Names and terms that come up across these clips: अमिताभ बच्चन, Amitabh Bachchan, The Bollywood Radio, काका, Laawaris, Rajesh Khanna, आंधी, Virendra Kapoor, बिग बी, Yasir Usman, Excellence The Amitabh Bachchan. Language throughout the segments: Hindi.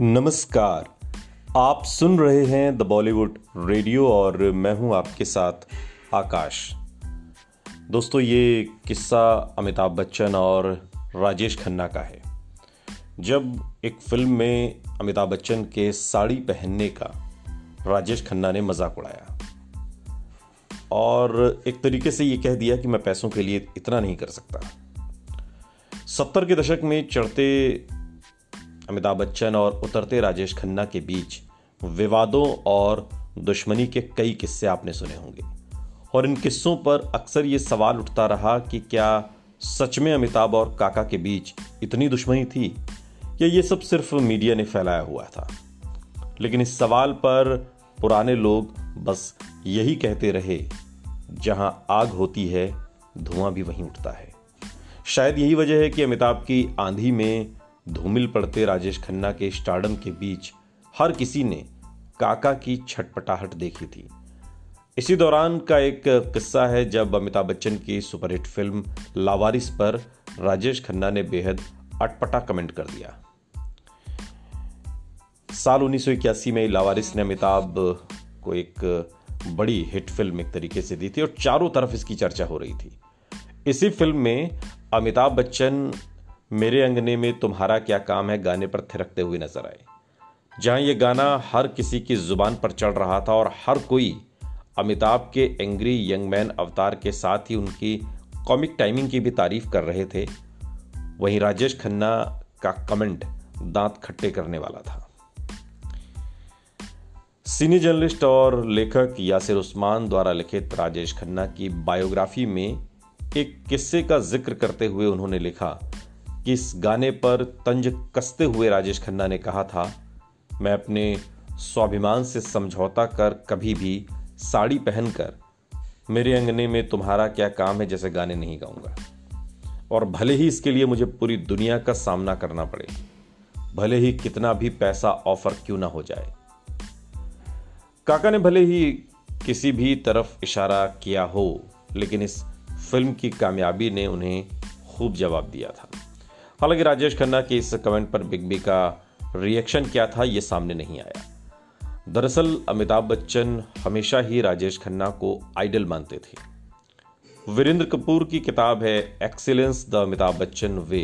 नमस्कार, आप सुन रहे हैं द बॉलीवुड रेडियो और मैं हूं आपके साथ आकाश। दोस्तों, ये किस्सा अमिताभ बच्चन और राजेश खन्ना का है। जब एक फिल्म में अमिताभ बच्चन के साड़ी पहनने का राजेश खन्ना ने मजाक उड़ाया और एक तरीके से ये कह दिया कि मैं पैसों के लिए इतना नहीं कर सकता। 70 के दशक में चढ़ते अमिताभ बच्चन और उतरते राजेश खन्ना के बीच विवादों और दुश्मनी के कई किस्से आपने सुने होंगे और इन किस्सों पर अक्सर ये सवाल उठता रहा कि क्या सच में अमिताभ और काका के बीच इतनी दुश्मनी थी या ये सब सिर्फ मीडिया ने फैलाया हुआ था। लेकिन इस सवाल पर पुराने लोग बस यही कहते रहे, जहां आग होती है धुआं भी वहीं उठता है। शायद यही वजह है कि अमिताभ की आंधी में धूमिल पड़ते राजेश खन्ना के स्टारडम के बीच हर किसी ने काका की छटपटाहट देखी थी। इसी दौरान का एक किस्सा है जब अमिताभ बच्चन की सुपरहिट फिल्म लावारिस पर राजेश खन्ना ने बेहद अटपटा कमेंट कर दिया। साल 1981 में लावारिस ने अमिताभ को एक बड़ी हिट फिल्म एक तरीके से दी थी और चारों तरफ इसकी चर्चा हो रही थी। इसी फिल्म में अमिताभ बच्चन मेरे अंगने में तुम्हारा क्या काम है गाने पर थिरकते हुए नजर आए, जहां ये गाना हर किसी की जुबान पर चढ़ रहा था और हर कोई अमिताभ के एंग्री यंग मैन अवतार के साथ ही उनकी कॉमिक टाइमिंग की भी तारीफ कर रहे थे। वहीं राजेश खन्ना का कमेंट दांत खट्टे करने वाला था। सीनियर जर्नलिस्ट और लेखक यासिर उस्मान द्वारा लिखित राजेश खन्ना की बायोग्राफी में एक किस्से का जिक्र करते हुए उन्होंने लिखा कि इस गाने पर तंज कसते हुए राजेश खन्ना ने कहा था, मैं अपने स्वाभिमान से समझौता कर कभी भी साड़ी पहनकर मेरे अंगने में तुम्हारा क्या काम है जैसे गाने नहीं गाऊंगा और भले ही इसके लिए मुझे पूरी दुनिया का सामना करना पड़े, भले ही कितना भी पैसा ऑफर क्यों ना हो जाए। काका ने भले ही किसी भी तरफ इशारा किया हो, लेकिन इस फिल्म की कामयाबी ने उन्हें खूब जवाब दिया था। हालांकि राजेश खन्ना के इस कमेंट पर बिग बी का रिएक्शन क्या था ये सामने नहीं आया। दरअसल अमिताभ बच्चन हमेशा ही राजेश खन्ना को आइडल मानते थे। वीरेंद्र कपूर की किताब है excellence the अमिताभ बच्चन way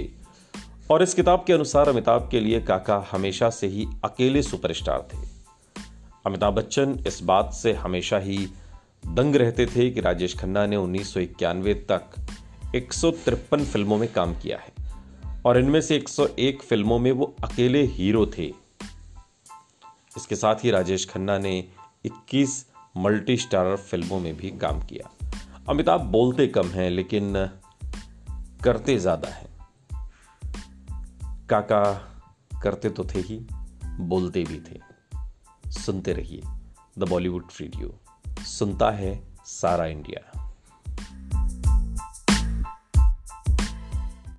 और इस किताब के अनुसार अमिताभ के लिए काका हमेशा से ही अकेले सुपरस्टार थे। अमिताभ बच्चन इस बात से हमेशा ही दंग रहते थे कि राजेश खन्ना ने 1991 तक 153 फिल्मों में काम किया है और इनमें से 101 फिल्मों में वो अकेले हीरो थे। इसके साथ ही राजेश खन्ना ने 21 मल्टी स्टारर फिल्मों में भी काम किया। अमिताभ बोलते कम हैं लेकिन करते ज्यादा हैं। काका करते तो थे ही, बोलते भी थे। सुनते रहिए द बॉलीवुड रेडियो, सुनता है सारा इंडिया।